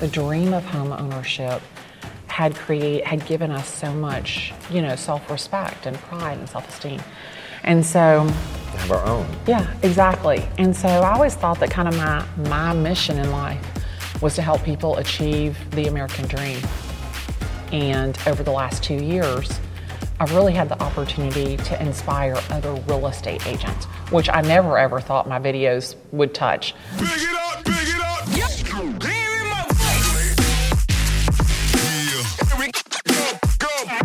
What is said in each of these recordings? the dream of home ownership had given us so much, self-respect and pride and self-esteem. And so have our own. Yeah, exactly. And so I always thought that kind of my mission in life was to help people achieve the American dream. And over the last 2 years, I've really had the opportunity to inspire other real estate agents, which I never ever thought my videos would touch. Big it up, big it up. Yep. Damn in my face. Yeah. Go, go. Yeah.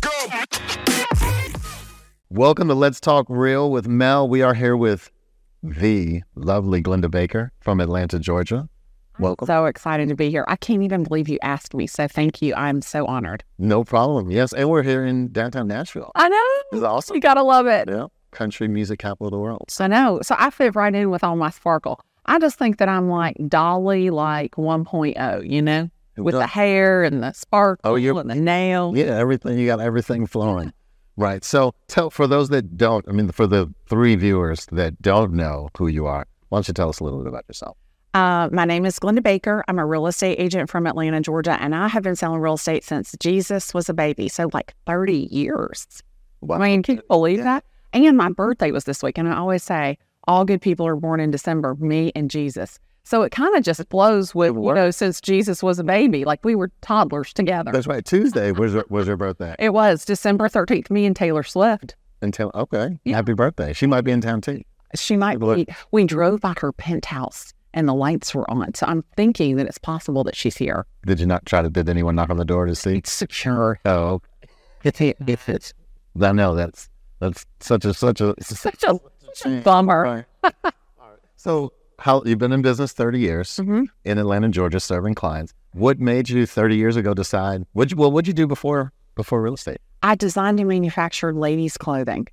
Go, go. Welcome to Let's Talk Real with Mel. We are here with the lovely Glennda Baker from Atlanta, Georgia. Welcome. So excited to be here. I can't even believe you asked me, so thank you. I'm so honored. No problem. Yes, and we're here in downtown Nashville. I know. It's awesome. You got to love it. Yeah, country music capital of the world. So I know. So I fit right in with all my sparkle. I just think that I'm like Dolly, like 1.0, with the hair and the sparkle and the nails. Yeah, everything. You got everything flowing. Right. So for those that don't, for the three viewers that don't know who you are, why don't you tell us a little bit about yourself? My name is Glennda Baker. I'm a real estate agent from Atlanta, Georgia, and I have been selling real estate since Jesus was a baby. So like 30 years. Wow. Can you believe that? And my birthday was this week. And I always say, all good people are born in December, me and Jesus. So it kind of just blows with, since Jesus was a baby, like we were toddlers together. That's right. Tuesday was her birthday. It was December 13th, me and Taylor Swift. Okay. Yeah. Happy birthday. She might be in town too. She might be. We drove by her penthouse. And the lights were on. So I'm thinking that it's possible that she's here. Did anyone knock on the door to see? It's secure. Oh, it's I know that's such a bummer. Right. So how you've been in business 30 years in Atlanta, Georgia, serving clients. What made you 30 years ago decide? What'd you do before real estate? I designed and manufactured ladies' clothing.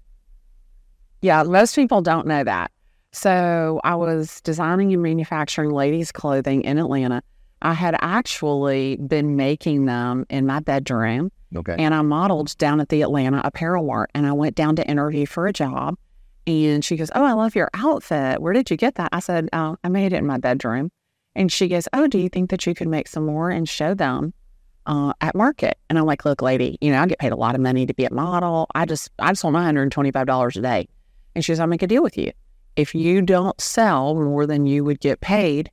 Yeah, most people don't know that. So I was designing and manufacturing ladies' clothing in Atlanta. I had actually been making them in my bedroom. Okay. And I modeled down at the Atlanta Apparel Mart. And I went down to interview for a job. And she goes, "Oh, I love your outfit. Where did you get that?" I said, "Oh, I made it in my bedroom." And she goes, "Oh, do you think that you could make some more and show them at market?" And I'm like, "Look, lady, I get paid a lot of money to be a model. I just want my $125 a day." And she goes, "I'll make a deal with you. If you don't sell more than you would get paid,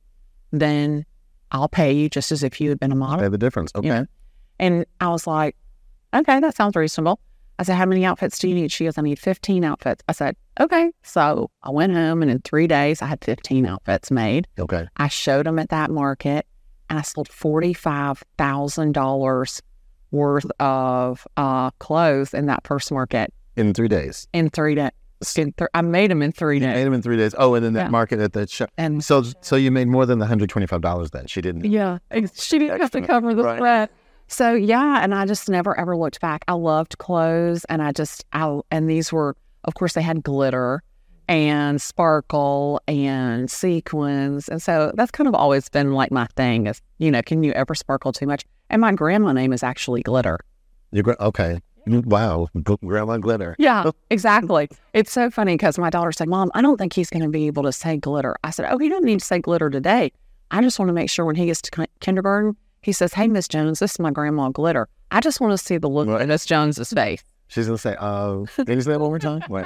then I'll pay you just as if you had been a model. I'll pay the difference." Okay. And I was like, "Okay, that sounds reasonable." I said, "How many outfits do you need?" She goes, "I need 15 outfits. I said, "Okay." So I went home and in 3 days, I had 15 outfits made. Okay. I showed them at that market and I sold $45,000 worth of clothes in that first market. In 3 days? In 3 days. I made them in 3 days. You made them in 3 days. Oh, and then that market at that shop. And so you made more than the $125 then. She didn't. Yeah. She didn't have to cover the rent. Right. So, yeah. And I just never, ever looked back. I loved clothes. And and these were, of course, they had glitter and sparkle and sequins. And so that's kind of always been like my thing is, can you ever sparkle too much? And my grandma name is actually Glitter. Okay. Wow, Grandma Glitter. Yeah, exactly. It's so funny because my daughter said, "Mom, I don't think he's going to be able to say Glitter." I said, "Oh, he doesn't need to say Glitter today. I just want to make sure when he gets to kindergarten, he says, 'Hey, Miss Jones, this is my Grandma Glitter.' I just want to see the look in Miss Jones's face." She's going to say, "Oh, can you say that one more time?" Wait.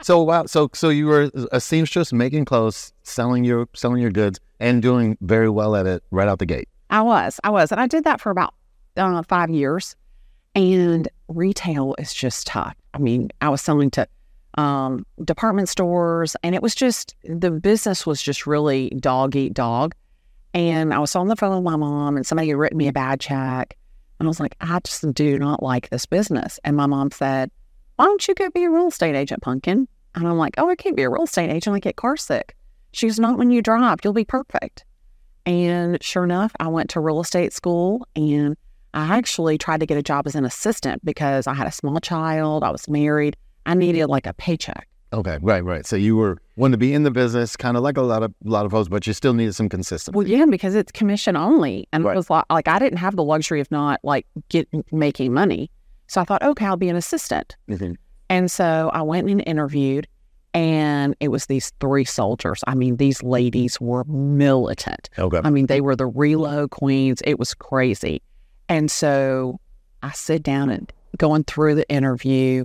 So wow, so you were a seamstress making clothes, selling your goods, and doing very well at it right out the gate. I was, and I did that for about 5 years. And retail is just tough. I was selling to department stores, and it was just, the business was just really dog eat dog. And I was on the phone with my mom, and somebody had written me a bad check. And I was like, "I just do not like this business." And my mom said, "Why don't you go be a real estate agent, pumpkin?" And I'm like, "Oh, I can't be a real estate agent. I get car sick." She goes, "Not when you drive. You'll be perfect." And sure enough, I went to real estate school, and I actually tried to get a job as an assistant because I had a small child. I was married. I needed like a paycheck. Okay, right. So you wanted to be in the business, kind of like a lot of folks, but you still needed some consistency. Well, yeah, because it's commission only, and It was like I didn't have the luxury of not like making money. So I thought, okay, I'll be an assistant. Mm-hmm. And so I went and interviewed, And it was these three soldiers. I mean, these ladies were militant. Okay. I mean, they were the reload queens. It was crazy. And so I sit down and going through the interview,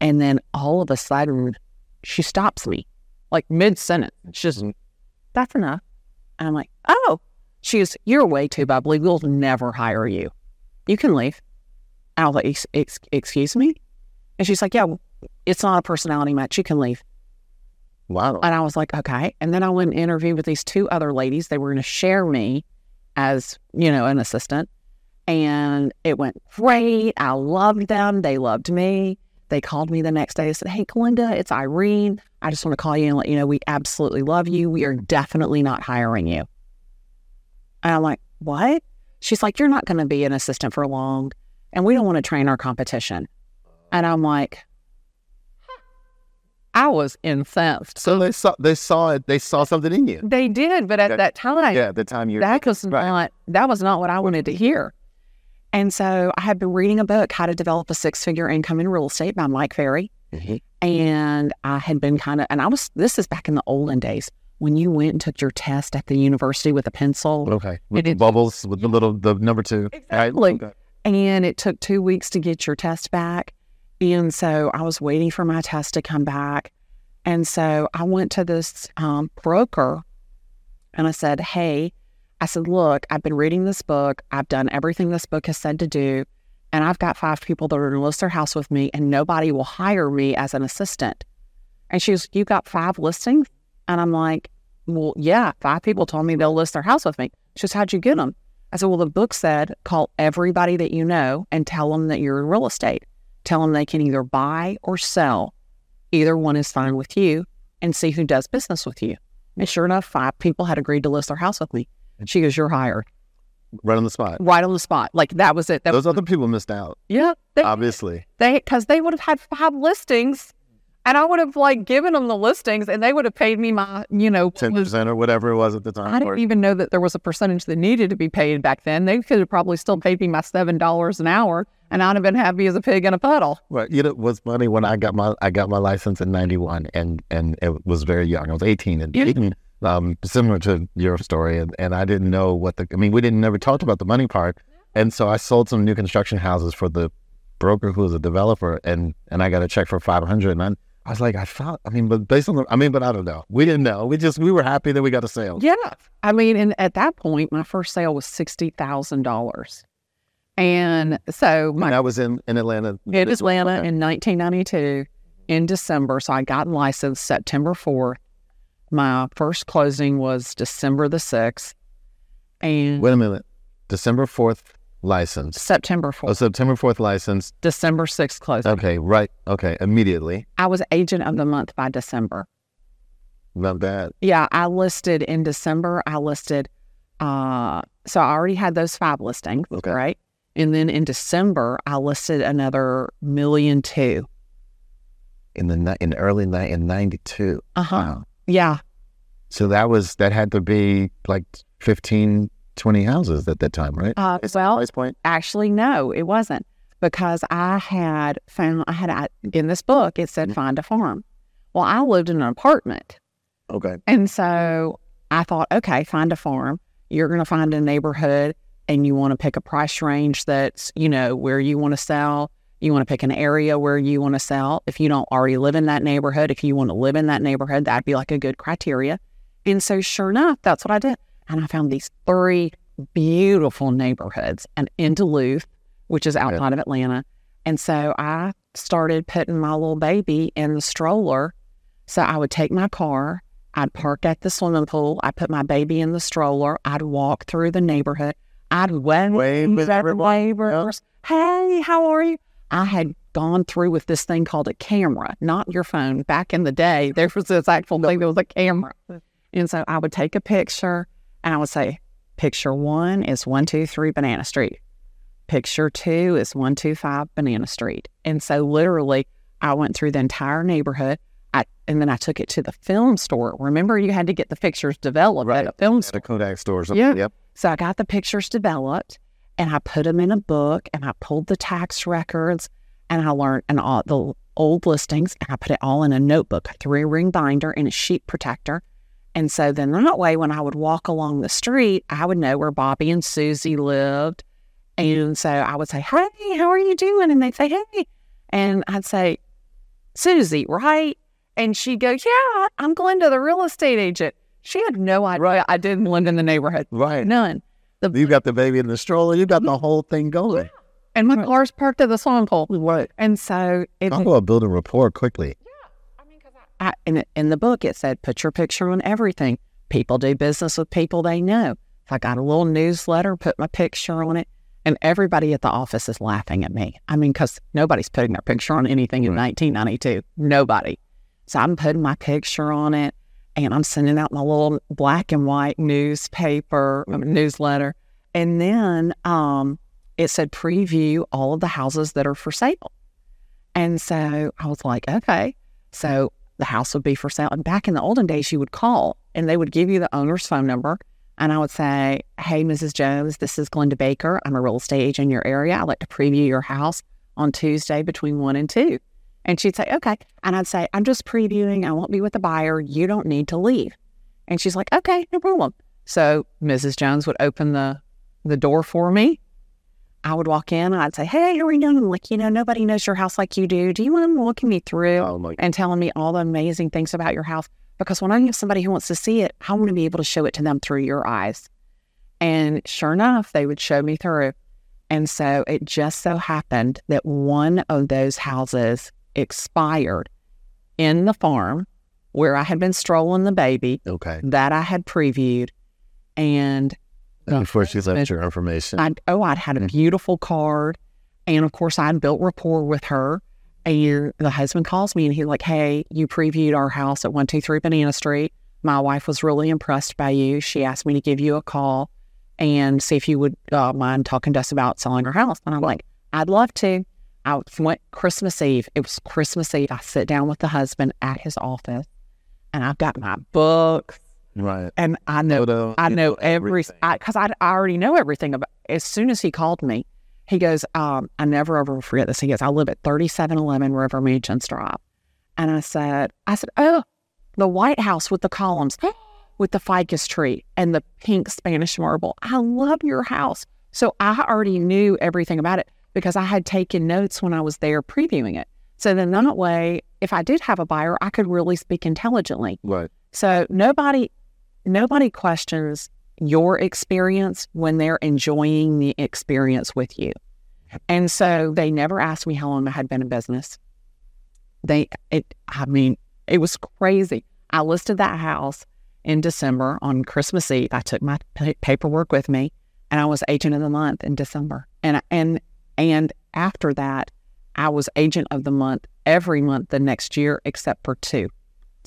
and then all of a sudden, she stops me, like mid-sentence. She's, that's enough. And I'm like, oh. She goes, you're way too bubbly. We'll never hire you. You can leave. And I was like, excuse me? And she's like, yeah, it's not a personality match. You can leave. Wow. And I was like, okay. And then I went and interviewed with these two other ladies. They were going to share me as, you know, an assistant. And it went great. I loved them. They loved me. They called me the next day. They said, hey, Glennda, it's Irene. I just want to call you and let you know we absolutely love you. We are definitely not hiring you. And I'm like, what? She's like, you're not going to be an assistant for long. And we don't want to train our competition. And I'm like, I was incensed. So they saw something in you. They did, but at that time, that was not what I wanted to hear. And so I had been reading a book, How to Develop a Six-Figure Income in Real Estate by Mike Ferry, mm-hmm. and I had been this is back in the olden days when you went and took your test at the university with a pencil, okay, with the bubbles, with the number two, exactly, right. Okay. And it took 2 weeks to get your test back. And so I was waiting for my test to come back. And so I went to this broker and I said, hey, look, I've been reading this book. I've done everything this book has said to do. And I've got 5 people that are going to list their house with me and nobody will hire me as an assistant. And she was, you got 5 listings? And I'm like, well, yeah, 5 people told me they'll list their house with me. She says, how'd you get them? I said, well, the book said, call everybody that you know and tell them that you're in real estate. Tell them they can either buy or sell. Either one is fine with you, and see who does business with you. And sure enough, 5 people had agreed to list their house with me. And she goes, you're hired. Right on the spot. Right on the spot. Like, that was it. Those other people missed out. Yeah. Obviously. Because they would have had 5 listings, and I would have, like, given them the listings, and they would have paid me my, 10% or whatever it was at the time. I didn't even know that there was a percentage that needed to be paid back then. They could have probably still paid me my $7 an hour. And I'd have been happy as a pig in a puddle. Well, you know, it was funny when I got my license in 91 and it was very young. I was 18 and similar to your story. And I didn't know we never talked about the money part. And so I sold some new construction houses for the broker who was a developer and I got a check for $500 and I was like, but I don't know. We didn't know. We were happy that we got a sale. Yeah. I mean, and at that point, my first sale was $60,000. And so I was in Atlanta. In Atlanta in 1992 in December. So I got licensed September 4th. My first closing was December the 6th. And wait a minute. December 4th license. September 4th. Oh, September 4th license. December 6th closing. Okay, right. Okay, immediately. I was agent of the month by December. Not bad. Yeah, I listed in December. So I already had those 5 listings, okay, right? And then in December, I listed another 1.2 million. In 92. Uh-huh. Wow. Yeah. So that had to be like 15, 20 houses at that time, right? Price point? Actually, no, it wasn't, because I had in this book, it said find a farm. Well, I lived in an apartment. Okay. And so I thought, okay, find a farm. You're going to find a neighborhood. And you want to pick a price range that's, where you want to sell. You want to pick an area where you want to sell. If you don't already live in that neighborhood, if you want to live in that neighborhood, that'd be like a good criteria. And so sure enough, that's what I did. And I found these 3 beautiful neighborhoods and in Duluth, which is outside of Atlanta. And so I started putting my little baby in the stroller. So I would take my car. I'd park at the swimming pool. I'd put my baby in the stroller. I'd walk through the neighborhood. I'd wave with neighbors. Hey, how are you? I had gone through with this thing called a camera, not your phone. Back in the day, there was this actual thing that was a camera. And so I would take a picture and I would say, picture 1 is 123 Banana Street. Picture 2 is 125 Banana Street. And so literally I went through the entire neighborhood. And then I took it to the film store. Remember, you had to get the pictures developed at a film store. At a Kodak store or something. Yeah. Yep. So I got the pictures developed, and I put them in a book, and I pulled the tax records, and I learned, and all the old listings, and I put it all in a notebook, a 3-ring binder and a sheet protector. And so then that way, when I would walk along the street, I would know where Bobby and Susie lived. And so I would say, hey, how are you doing? And they'd say, hey. And I'd say, Susie, right? And she'd go, yeah, I'm Glennda, the real estate agent. She had no idea I didn't live in the neighborhood. Right. None. You got the baby in the stroller. You got the whole thing going. Yeah. And my car's parked at the swimming pool. Right. And so it... I'm going to build a rapport quickly. Yeah. I mean, because in the book, it said, put your picture on everything. People do business with people they know. So I got a little newsletter, put my picture on it. And everybody at the office is laughing at me. I mean, because nobody's putting their picture on anything in 1992. Nobody. So I'm putting my picture on it. And I'm sending out my little black and white newspaper, newsletter. And then it said preview all of the houses that are for sale. And so I was like, okay. So the house would be for sale. And back in the olden days, you would call and they would give you the owner's phone number. And I would say, hey, Mrs. Jones, this is Glennda Baker. I'm a real estate agent in your area. I'd like to preview your house on Tuesday between 1 and 2. And she'd say, okay. And I'd say, I'm just previewing. I won't be with the buyer. You don't need to leave. And she's like, okay, no problem. So Mrs. Jones would open the door for me. I would walk in and I'd say, hey, how are you doing? Like, you know, nobody knows your house like you do. Do you mind walking me through and telling me all the amazing things about your house? Because when I have somebody who wants to see it, I want to be able to show it to them through your eyes. And sure enough, they would show me through. And so it just so happened that one of those houses expired in the farm where I had been strolling the baby that I had previewed. And of course, you left your information. I'd had a beautiful card. And of course, I'd built rapport with her. And the husband calls me and he's like, hey, you previewed our house at 123 Banana Street. My wife was really impressed by you. She asked me to give you a call and see if you would mind talking to us about selling her house. And I'm like, I'd love to. I went Christmas Eve. It was Christmas Eve. I sit down with the husband at his office, and I've got my books. Right. And I know everything. Because I already know everything about. As soon as he called me, he goes, I never ever forget this. He goes, I live at 3711 River Mansions Drive. And I said, oh, the White House with the columns, with the ficus tree and the pink Spanish marble. I love your house. So I already knew everything about it, because I had taken notes when I was there previewing it. So then that way, if I did have a buyer, I could really speak intelligently. Right. So nobody questions your experience when they're enjoying the experience with you. And so they never asked me how long I had been in business. It was crazy. I listed that house in December on Christmas Eve. I took my paperwork with me, and I was agent of the month in December. And after that, I was agent of the month every month the next year, except for 2.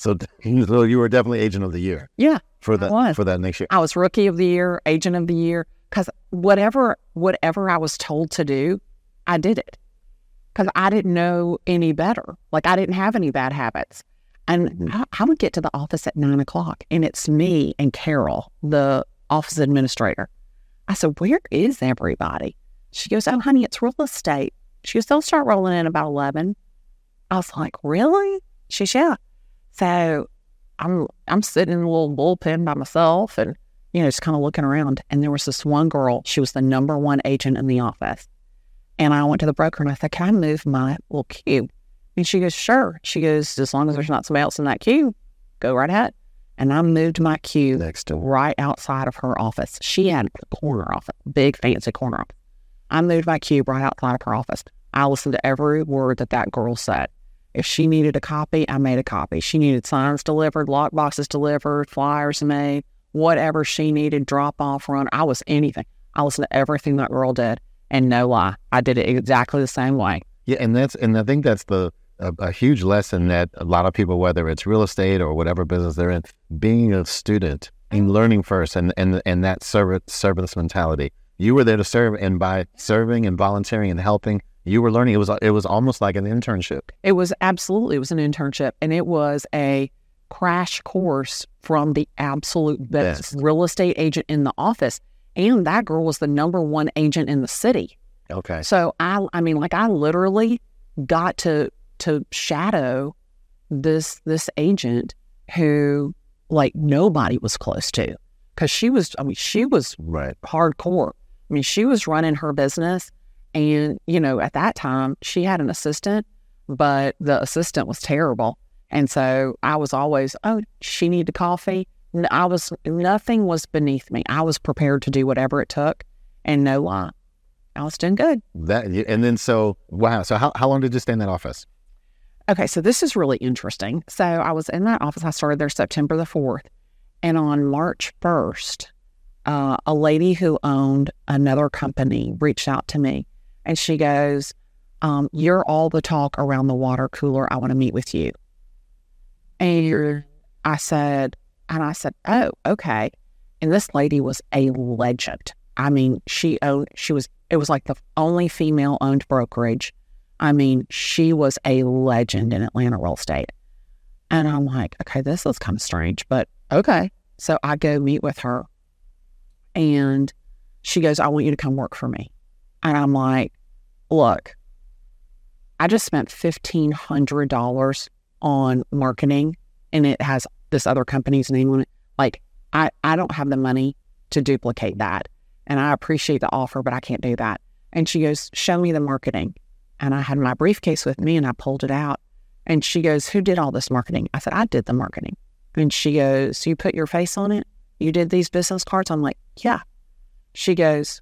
So you were definitely agent of the year. Yeah, for that next year. I was rookie of the year, agent of the year, because whatever I was told to do, I did it, because I didn't know any better. Like, I didn't have any bad habits, and I would get to the office at 9:00, and it's me and Carol, the office administrator. I said, "Where is everybody?" She goes, "Oh, honey, it's real estate." She goes, "They'll start rolling in about 11. I was like, "Really?" She said, "Yeah." So I'm sitting in a little bullpen by myself and, just kind of looking around. And there was this one girl. She was the number one agent in the office. And I went to the broker and I said, "Can I move my little cube?" And she goes, "Sure." She goes, "As long as there's not somebody else in that cube, go right ahead." And I moved my cube next right outside of her office. She had a corner office, big fancy corner office. I moved my cube right outside of her office. I listened to every word that girl said. If she needed a copy, I made a copy. She needed signs delivered, lock boxes delivered, flyers made, whatever she needed, drop off, run. I was anything. I listened to everything that girl did, and no lie, I did it exactly the same way. Yeah, and I think that's a huge lesson that a lot of people, whether it's real estate or whatever business they're in, being a student and learning first, and that service mentality. You were there to serve, and by serving and volunteering and helping, you were learning. It was almost like an internship. It was an internship, and it was a crash course from the absolute best real estate agent in the office. And that girl was the number one agent in the city. Okay. So I literally got to to shadow this agent who like nobody was close to, because she was right. Hardcore. I mean, she was running her business, and you know, at that time she had an assistant, but the assistant was terrible. And so I was always, oh, she needed coffee. Nothing was beneath me. I was prepared to do whatever it took, and no lie, I was doing good. So how long did you stay in that office? Okay, so this is really interesting. So I was in that office. I started there September the 4th. And on March 1st, a lady who owned another company reached out to me. And she goes, you're all the talk around the water cooler. I want to meet with you. And I said, oh, okay. And this lady was a legend. I mean, it was like the only female-owned brokerage. I mean, she was a legend in Atlanta real estate. And I'm like, okay, this is kind of strange, but okay. So I go meet with her, and she goes, I want you to come work for me. And I'm like, look, I just spent $1,500 on marketing, and it has this other company's name on it. Like, I don't have the money to duplicate that. And I appreciate the offer, but I can't do that. And she goes, show me the marketing. And I had my briefcase with me, and I pulled it out. And she goes, who did all this marketing? I said, I did the marketing. And she goes, you put your face on it? You did these business cards? I'm like, yeah. She goes,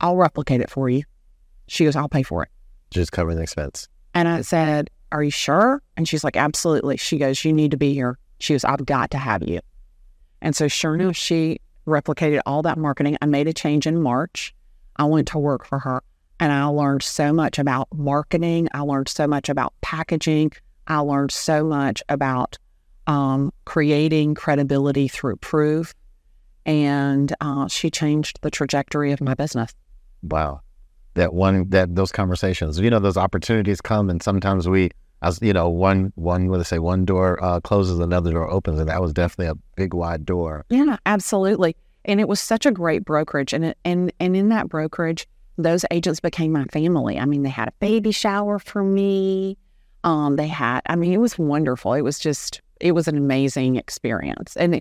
I'll replicate it for you. She goes, I'll pay for it. Just cover the expense. And I said, are you sure? And she's like, absolutely. She goes, you need to be here. She goes, I've got to have you. And so sure enough, she replicated all that marketing. I made a change in March. I went to work for her. And I learned so much about marketing. I learned so much about packaging. I learned so much about creating credibility through proof. And she changed the trajectory of my business. Wow. Those conversations, you know, those opportunities come, and sometimes one door closes, another door opens. And that was definitely a big wide door. Yeah, absolutely. And it was such a great brokerage. And in that brokerage, those agents became my family. I mean, they had a baby shower for me. It was wonderful. It was an amazing experience. And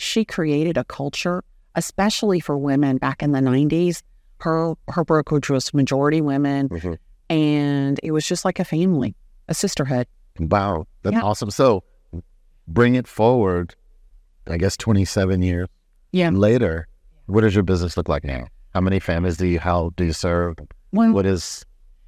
she created a culture, especially for women back in the 90s. Her brokerage was majority women. Mm-hmm. And it was just like a family, a sisterhood. Wow. That's awesome. So bring it forward, I guess 27 years later, what does your business look like now? How many families do you serve? Well, what does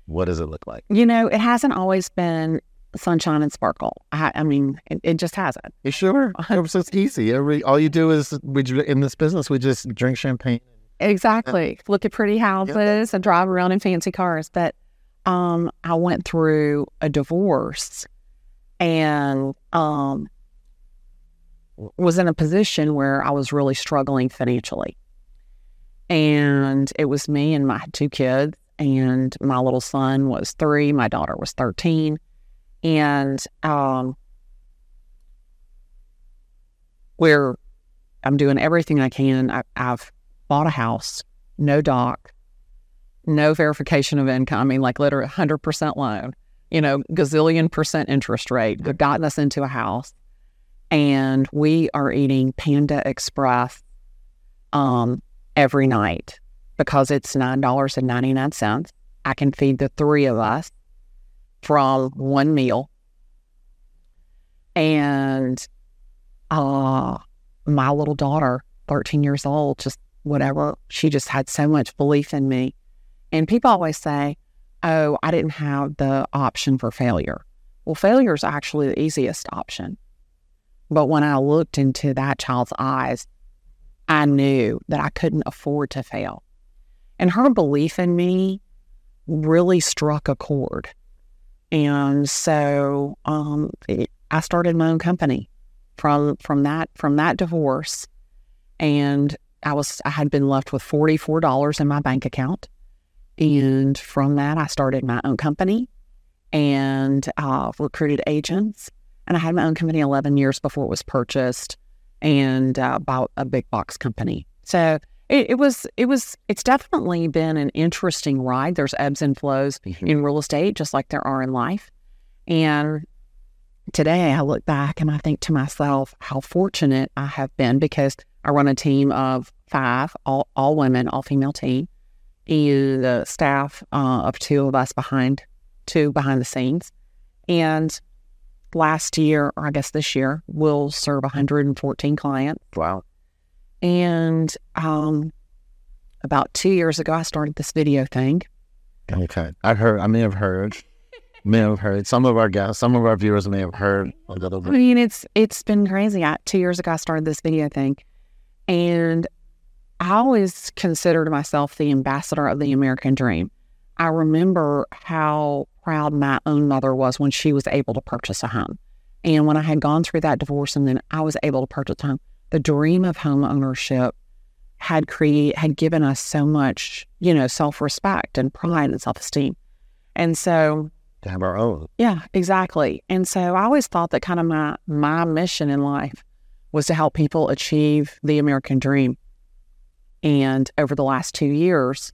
it look like? You know, it hasn't always been sunshine and sparkle. It just hasn't. You sure? So it's easy. All you do is, in this business, we just drink champagne. Exactly. Yeah. Look at pretty houses and drive around in fancy cars. But I went through a divorce and was in a position where I was really struggling financially. And it was me and my two kids, and my little son was 3, my daughter was 13. And where I'm doing everything I can, I've bought a house, no doc, no verification of income, literally 100% loan, gazillion% interest rate, gotten us into a house. And we are eating Panda Express, every night, because it's $9.99. I can feed the 3 of us from one meal. And my little daughter, 13 years old, just whatever, she just had so much belief in me. And people always say, oh, I didn't have the option for failure. Well, failure is actually the easiest option. But when I looked into that child's eyes, I knew that I couldn't afford to fail. And her belief in me really struck a chord. And so I started my own company from that divorce. And I had been left with $44 in my bank account. And from that, I started my own company and recruited agents. And I had my own company 11 years before it was purchased, and about a big box company. So it's definitely been an interesting ride. There's ebbs and flows in real estate, just like there are in life. And today I look back and I think to myself how fortunate I have been, because I run a team of 5, all women, all female team, and the staff of 2 of us behind the scenes. And last year, or I guess this year, we'll serve 114 clients. Wow. And about 2 years ago, I started this video thing. Okay. I may have heard. Some of our guests, some of our viewers may have heard a little bit. I mean, it's been crazy. 2 years ago, I started this video thing. And I always considered myself the ambassador of the American dream. I remember how proud my own mother was when she was able to purchase a home. And when I had gone through that divorce and then I was able to purchase a home, the dream of home ownership had given us so much, self-respect and pride and self-esteem. And so... to have our own. Yeah, exactly. And so I always thought that kind of my mission in life was to help people achieve the American dream. And over the last 2 years,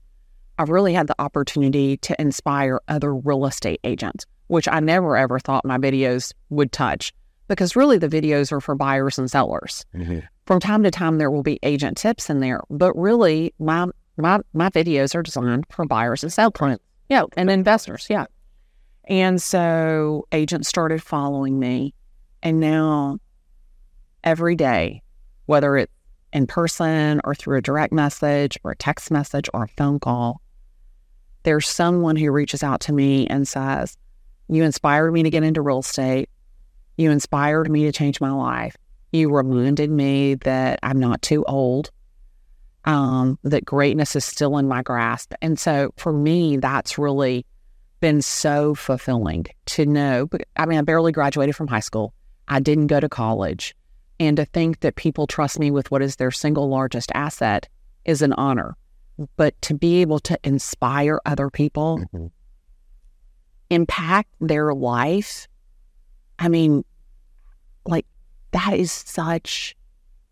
I've really had the opportunity to inspire other real estate agents, which I never, ever thought my videos would touch, because really the videos are for buyers and sellers. Mm-hmm. From time to time, there will be agent tips in there, but really my videos are designed for buyers and sellers. Yeah, and investors, yeah. And so agents started following me, and now every day, whether it's in person or through a direct message or a text message or a phone call, there's someone who reaches out to me and says, you inspired me to get into real estate. You inspired me to change my life. You reminded me that I'm not too old, that greatness is still in my grasp. And so for me, that's really been so fulfilling to know. I mean, I barely graduated from high school. I didn't go to college. And to think that people trust me with what is their single largest asset is an honor. But to be able to inspire other people, mm-hmm. impact their life, I mean, like, that is such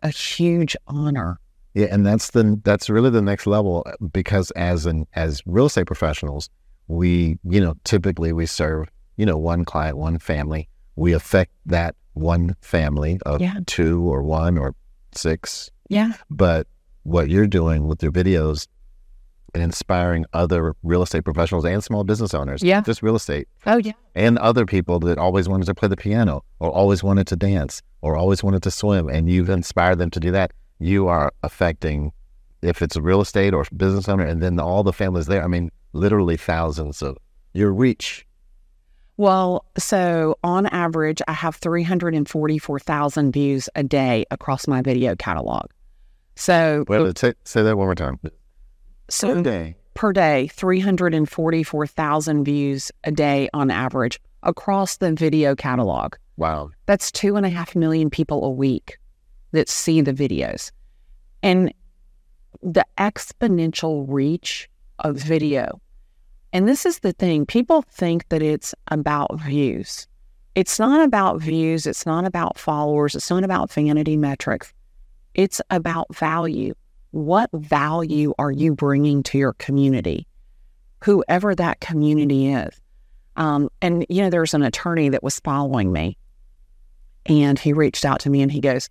a huge honor. Yeah, and that's really the next level, because as real estate professionals, we, typically we serve, one client, one family. We affect that one family of 2 or 1 or 6. Yeah. But what you're doing with your videos and inspiring other real estate professionals and small business owners, just real estate. Oh, yeah. And other people that always wanted to play the piano or always wanted to dance or always wanted to swim, and you've inspired them to do that. You are affecting, if it's a real estate or business owner, and then all the families there. I mean, literally thousands of your reach. Well, so on average, I have 344,000 views a day across my video catalog. So... wait, say that one more time. So per day, 344,000 views a day on average across the video catalog. Wow. That's 2.5 million people a week that see the videos. And the exponential reach of video. And this is the thing. People think that it's about views. It's not about views. It's not about followers. It's not about vanity metrics. It's about value. What value are you bringing to your community? Whoever that community is. And there's an attorney that was following me. And he reached out to me and he goes,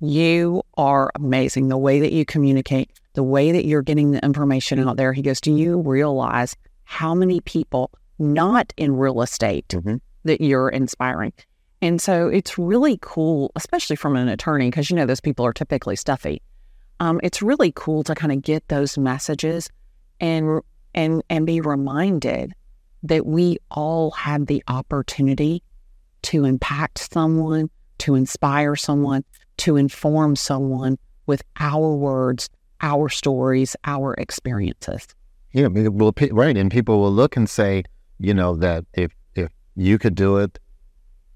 you are amazing. The way that you communicate, the way that you're getting the information out there. He goes, do you realize how many people not in real estate mm-hmm. that you're inspiring? And so it's really cool, especially from an attorney, because those people are typically stuffy. It's really cool to kind of get those messages and be reminded that we all have the opportunity to impact someone, to inspire someone, to inform someone with our words, our stories, our experiences. Yeah, right. And people will look and say, that if you could do it,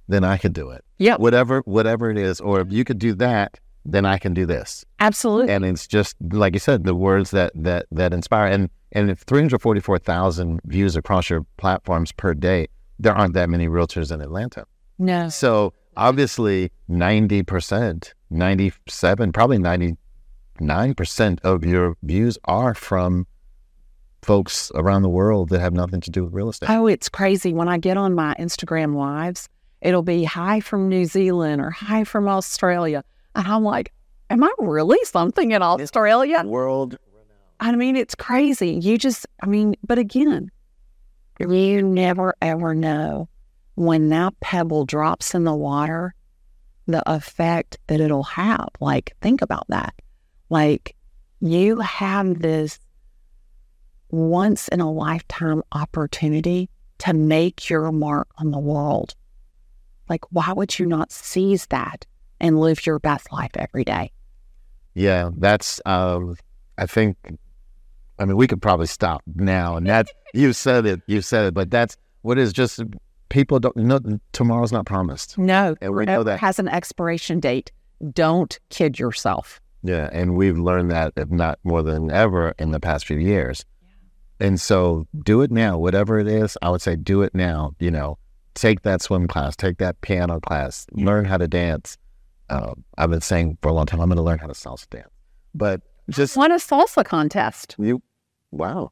then I could do it. Yeah. Whatever it is, or if you could do that, then I can do this. Absolutely. And it's just like you said, the words that inspire. And if 344,000 views across your platforms per day, there aren't that many realtors in Atlanta. No. So obviously, 90%, 97%, probably 99% of your views are from folks around the world that have nothing to do with real estate. Oh, it's crazy. When I get on my Instagram lives, it'll be hi from New Zealand or hi from Australia. And I'm like, am I really something in Australia? World. I mean, it's crazy. But again, you never, ever know when that pebble drops in the water, the effect that it'll have. Like, think about that. Like, you have this once in a lifetime opportunity to make your mark on the world. Like, why would you not seize that and live your best life every day? Yeah, that's, we could probably stop now. And that, you said it, but that's what is just, people don't know, tomorrow's not promised. No, and we know that has an expiration date. Don't kid yourself. Yeah, and we've learned that, if not more than ever, in the past few years. Yeah. And so do it now. Whatever it is, I would say do it now. You know, take that swim class, take that piano class, learn how to dance. I've been saying for a long time, I'm going to learn how to salsa dance. But just... I won a salsa contest. Wow.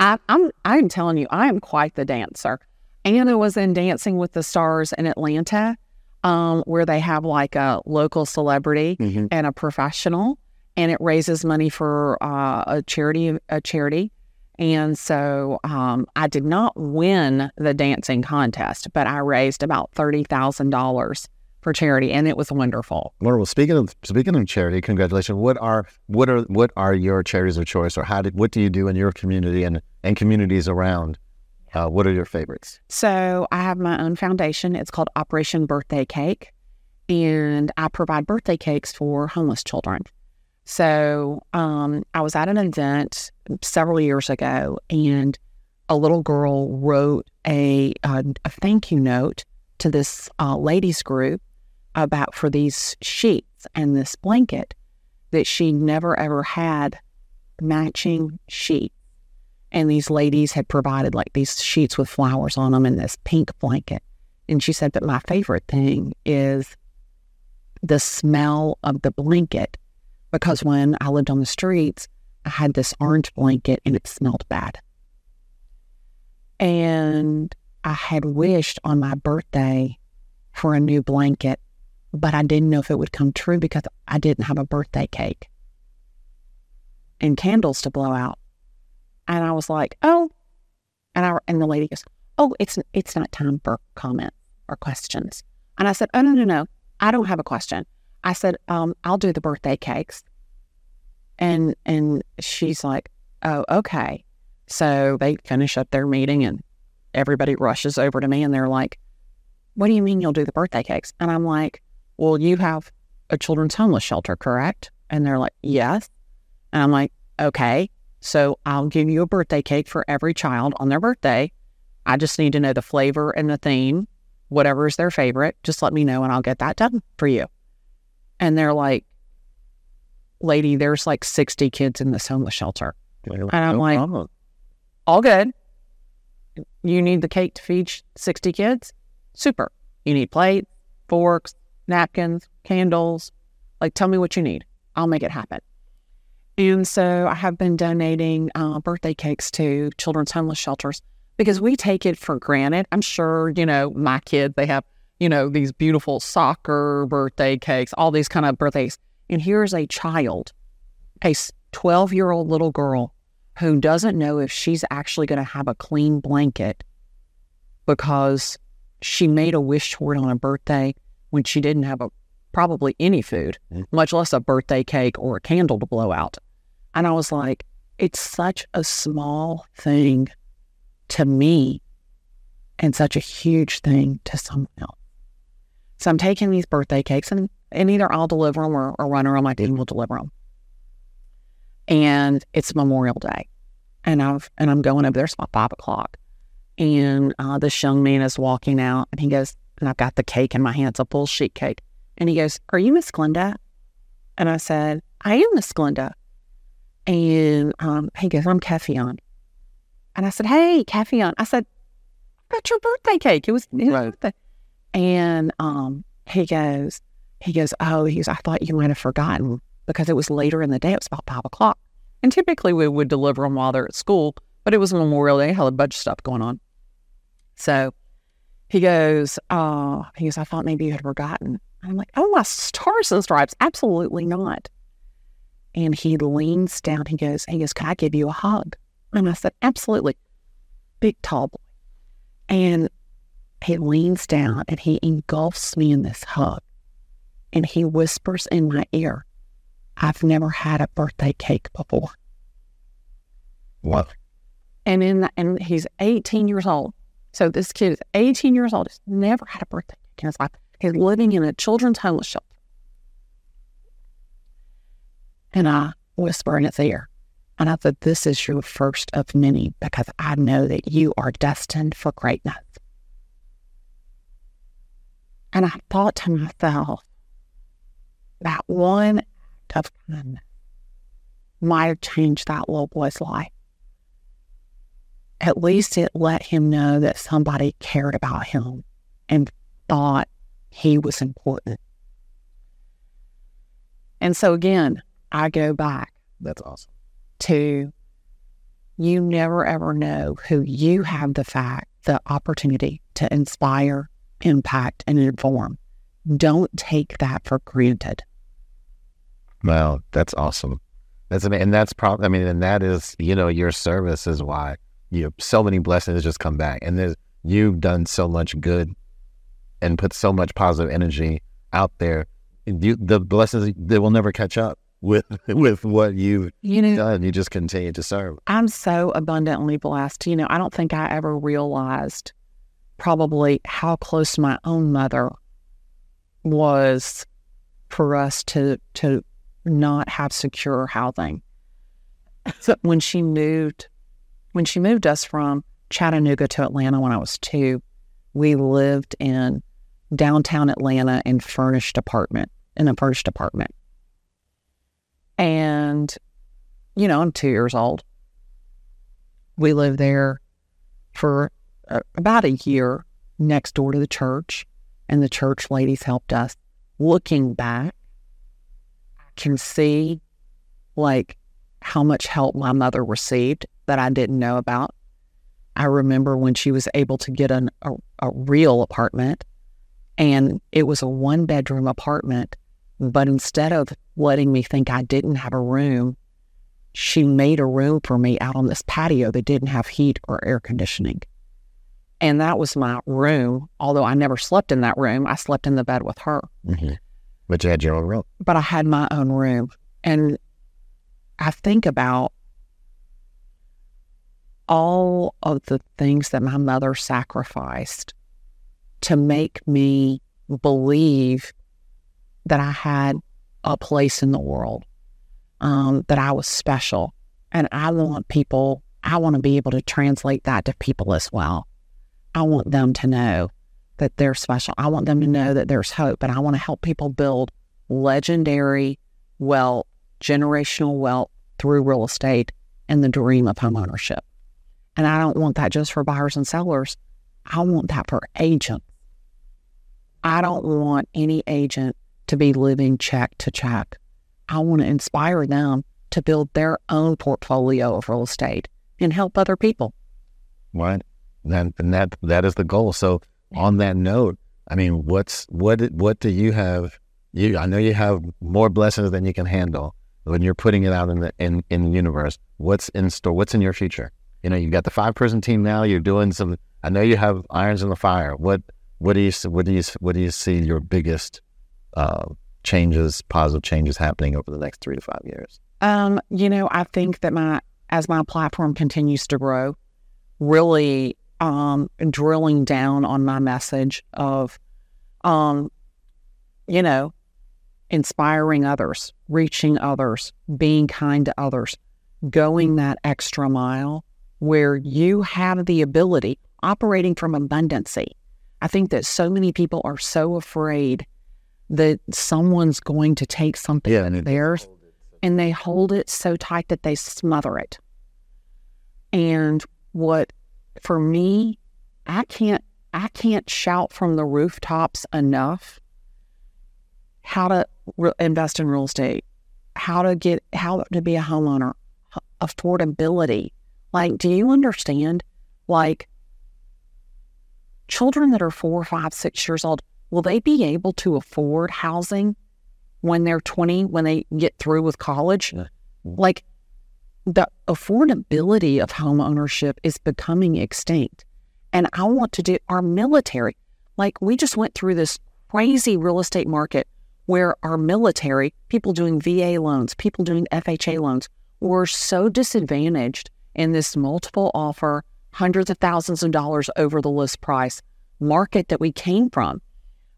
I'm telling you, I am quite the dancer. Anna was in Dancing with the Stars in Atlanta. Where they have like a local celebrity and a professional, and it raises money for a charity. And so I did not win the dancing contest, but I raised about $30,000 for charity, and it was wonderful. Well, speaking of charity, congratulations. What are your charities of choice, or what do you do in your community and communities around? What are your favorites? So I have my own foundation. It's called Operation Birthday Cake, and I provide birthday cakes for homeless children. So I was at an event several years ago, and a little girl wrote a thank you note to this ladies group for these sheets and this blanket that she never, ever had matching sheets. And these ladies had provided like these sheets with flowers on them and this pink blanket. And she said that my favorite thing is the smell of the blanket, because when I lived on the streets, I had this orange blanket and it smelled bad. And I had wished on my birthday for a new blanket, but I didn't know if it would come true because I didn't have a birthday cake and candles to blow out. And I was like, oh, and the lady goes, oh, it's not time for comments or questions. And I said, oh, no, I don't have a question. I said, I'll do the birthday cakes. And she's like, oh, okay. So they finish up their meeting and everybody rushes over to me and they're like, what do you mean you'll do the birthday cakes? And I'm like, well, you have a children's homeless shelter, correct? And they're like, yes. And I'm like, okay. So I'll give you a birthday cake for every child on their birthday. I just need to know the flavor and the theme, whatever is their favorite. Just let me know and I'll get that done for you. And they're like, lady, there's like 60 kids in this homeless shelter. And I'm like, all good. You need the cake to feed 60 kids? Super. You need plates, forks, napkins, candles. Like, tell me what you need. I'll make it happen. And so I have been donating birthday cakes to children's homeless shelters because we take it for granted. I'm sure, my kids, they have, these beautiful soccer birthday cakes, all these kind of birthdays. And here's a child, a 12-year-old little girl who doesn't know if she's actually going to have a clean blanket because she made a wish for it on a birthday when she didn't have probably any food, much less a birthday cake or a candle to blow out. And I was like, it's such a small thing to me and such a huge thing to someone else. So I'm taking these birthday cakes and either I'll deliver them or run around my team will deliver them. And it's Memorial Day. And I'm going over there. It's about 5:00. And this young man is walking out and he goes, and I've got the cake in my hand. It's a full sheet cake. And he goes, are you Miss Glennda? And I said, I am Miss Glennda. And he goes, I'm Kefion. And I said, hey, Kefion. I said, I got your birthday cake. It was his birthday. And he goes, oh, I thought you might have forgotten because it was later in the day. It was about 5:00. And typically we would deliver them while they're at school But it was Memorial Day. I had a bunch of stuff going on. So he goes, I thought maybe you had forgotten. I'm like, oh, my Stars and Stripes. Absolutely not. And he leans down. He goes, can I give you a hug? And I said, absolutely. Big, tall boy. And he leans down and he engulfs me in this hug. And he whispers in my ear, I've never had a birthday cake before. What? And and he's 18 years old. So this kid is 18 years old. He's never had a birthday cake in his life. He's living in a children's homeless shelter. And I whisper in his ear. And I said, this is your first of many, because I know that you are destined for greatness. And I thought to myself, that one act of kindness might have changed that little boy's life. At least it let him know that somebody cared about him and thought he was important. And so again, I go back. That's awesome. To you never ever know who you have the opportunity to inspire, impact, and inform. Don't take that for granted. Wow, that's awesome. That is, you know, your service is why you have so many blessings just come back. And you've done so much good and put so much positive energy out there. The blessings, they will never catch up with what you've done. You just continue to serve. I'm so abundantly blessed. You know, I don't think I ever realized probably how close my own mother was for us to not have secure housing. So when she moved us from Chattanooga to Atlanta when I was 2, we lived in downtown Atlanta in a furnished apartment. And, you know, I'm 2 years old. We lived there for about a year next door to the church, and the church ladies helped us. Looking back, I can see, like, how much help my mother received that I didn't know about. I remember when she was able to get a real apartment, and it was a one-bedroom apartment, but instead of letting me think I didn't have a room, she made a room for me out on this patio that didn't have heat or air conditioning. And that was my room, although I never slept in that room. I slept in the bed with her. Mm-hmm. But you had your own room. But I had my own room. And I think about all of the things that my mother sacrificed to make me believe that I had a place in the world, that I was special. And I want to be able to translate that to people as well. I want them to know that they're special. I want them to know that there's hope. And I want to help people build legendary wealth, generational wealth through real estate and the dream of home ownership. And I don't want that just for buyers and sellers. I want that for agents. I don't want any agent to be living check to check. I want to inspire them to build their own portfolio of real estate and help other people. Right. And that is the goal. So on that note, I mean, what do you have? I know you have more blessings than you can handle when you're putting it out in the universe. What's in store? What's in your future? You know, you've got the 5-person team now. You're doing some. I know you have irons in the fire. What do you see your biggest positive changes happening over the next 3 to 5 years? You know, I think that as my platform continues to grow, really. Drilling down on my message of, you know, inspiring others, reaching others, being kind to others, going that extra mile where you have the ability, operating from abundancy. I think that so many people are so afraid that someone's going to take something of theirs and they hold it so tight that they smother it. And for me, I can't shout from the rooftops enough how to invest in real estate, how to be a homeowner, affordability, Like, do you understand? Like, children that are 4, 5, 6 years old, will they be able to afford housing when they're 20, when they get through with college? Like, the affordability of home ownership is becoming extinct. And I want to do our military. Like, we just went through this crazy real estate market where our military, people doing VA loans, people doing FHA loans, were so disadvantaged in this multiple offer, hundreds of thousands of dollars over the list price market that we came from.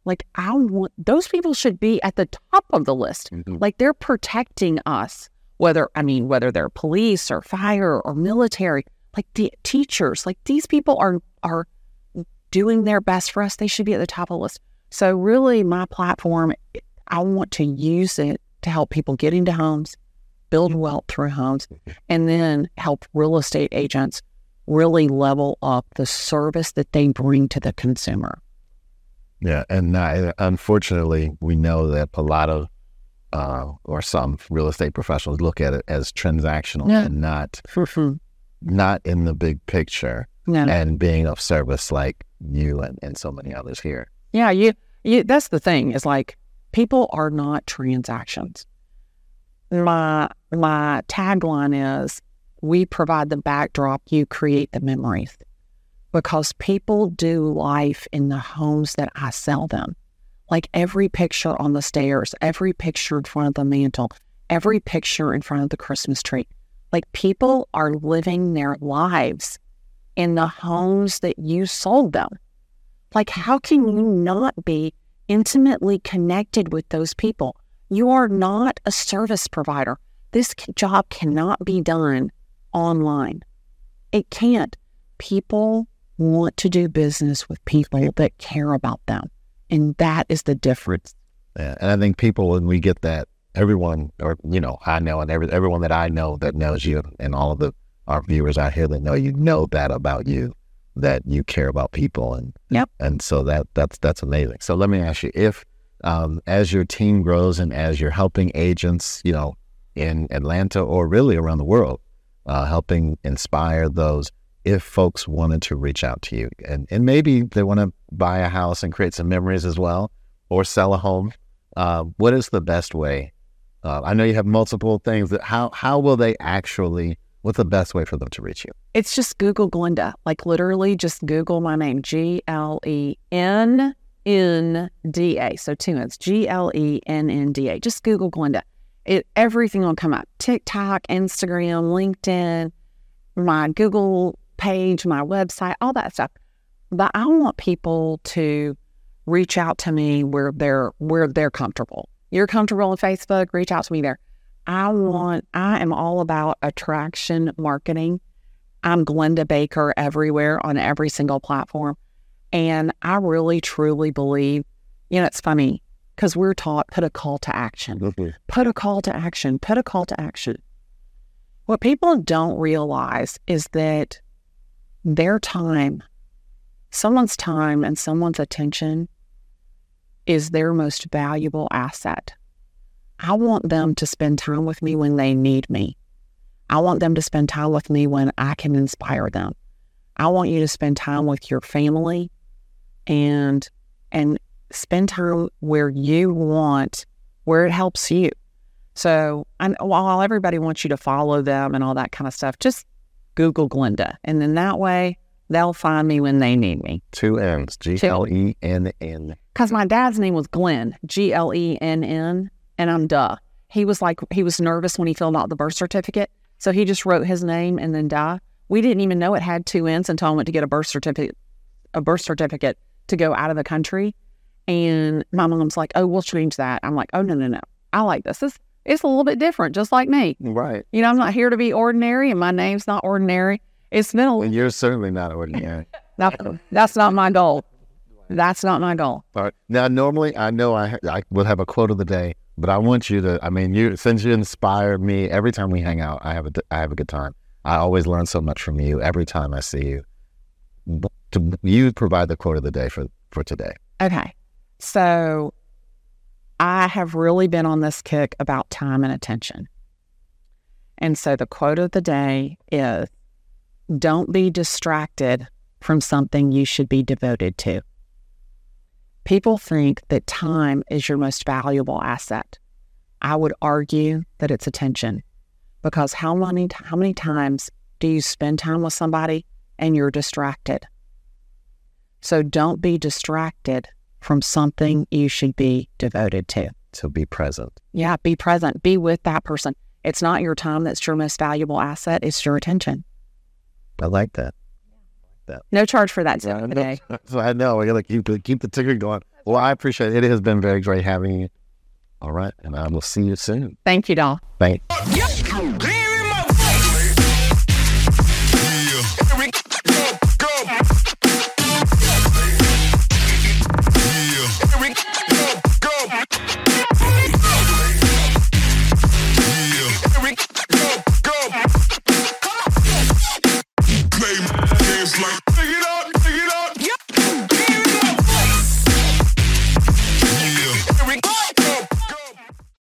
Like, I want, those people should be at the top of the list. Mm-hmm. Like, they're protecting us, whether they're police or fire or military, like the teachers, like these people are doing their best for us. They should be at the top of the list. So really, my platform, I want to use it to help people get into homes, build wealth through homes, and then help real estate agents really level up the service that they bring to the consumer. Yeah, and unfortunately, we know that a lot of or some real estate professionals look at it as transactional and not in the big picture and being of service, like you and so many others here. Yeah, you. That's the thing, is like, people are not transactions. My tagline is, we provide the backdrop, you create the memories. Because people do life in the homes that I sell them. Like, every picture on the stairs, every picture in front of the mantle, every picture in front of the Christmas tree. Like, people are living their lives in the homes that you sold them. Like, how can you not be intimately connected with those people? You are not a service provider. This job cannot be done online. It can't. People want to do business with people that care about them. And that is the difference. Yeah, and I think people, when we get that, everyone, or, I know, and everyone that I know that knows you, and all of our viewers out here that know you, know that about you, that you care about people. And and so that's amazing. So let me ask you, if as your team grows and as you're helping agents, in Atlanta or really around the world, helping inspire those, if folks wanted to reach out to you and maybe they want to buy a house and create some memories as well, or sell a home, what is the best way? I know you have multiple things. That how will they actually, what's the best way for them to reach you? It's just Google Glennda. Like, literally just Google my name, Glennda. So 2 minutes, Glennda. Just Google Glennda. Everything will come up. TikTok, Instagram, LinkedIn, my Google page, my website, all that stuff. But I want people to reach out to me where they're comfortable. You're comfortable on Facebook, reach out to me there. I am all about attraction marketing. I'm Glennda Baker everywhere on every single platform. And I really, truly believe, it's funny because we're taught, put a call to action, put a call to action, put a call to action. What people don't realize is that their time, someone's time and someone's attention is their most valuable asset. I want them to spend time with me when they need me. I want them to spend time with me when I can inspire them. I want you to spend time with your family and spend time where you want, where it helps you. So, and while everybody wants you to follow them and all that kind of stuff, just Google Glennda. And then that way, they'll find me when they need me. 2 M's, Glenn. Because my dad's name was Glenn, Glenn. And I'm duh. He was nervous when he filled out the birth certificate. So he just wrote his name and then duh. We didn't even know it had 2 N's until I went to get a birth certificate to go out of the country. And my mom's like, oh, we'll change that. I'm like, oh, no. I like this. It's a little bit different, just like me. Right. I'm not here to be ordinary, and my name's not ordinary. And you're certainly not ordinary. That's not my goal. That's not my goal. All right. Now, normally, I know I will have a quote of the day, but I want you to, since you inspire me, every time we hang out, I have a good time. I always learn so much from you every time I see you. You provide the quote of the day for today. Okay. So I have really been on this kick about time and attention. And so the quote of the day is, Don't be distracted from something you should be devoted to. People think that time is your most valuable asset. I would argue that it's attention, because how many times do you spend time with somebody and you're distracted? So don't be distracted from something you should be devoted to. So be present. Yeah, be present. Be with that person. It's not your time that's your most valuable asset. It's your attention. I like that. No charge for that zone today. So I know. We got to keep the ticker going. Well, I appreciate it. It has been very great having you. All right. And I will see you soon. Thank you, doll. Thanks.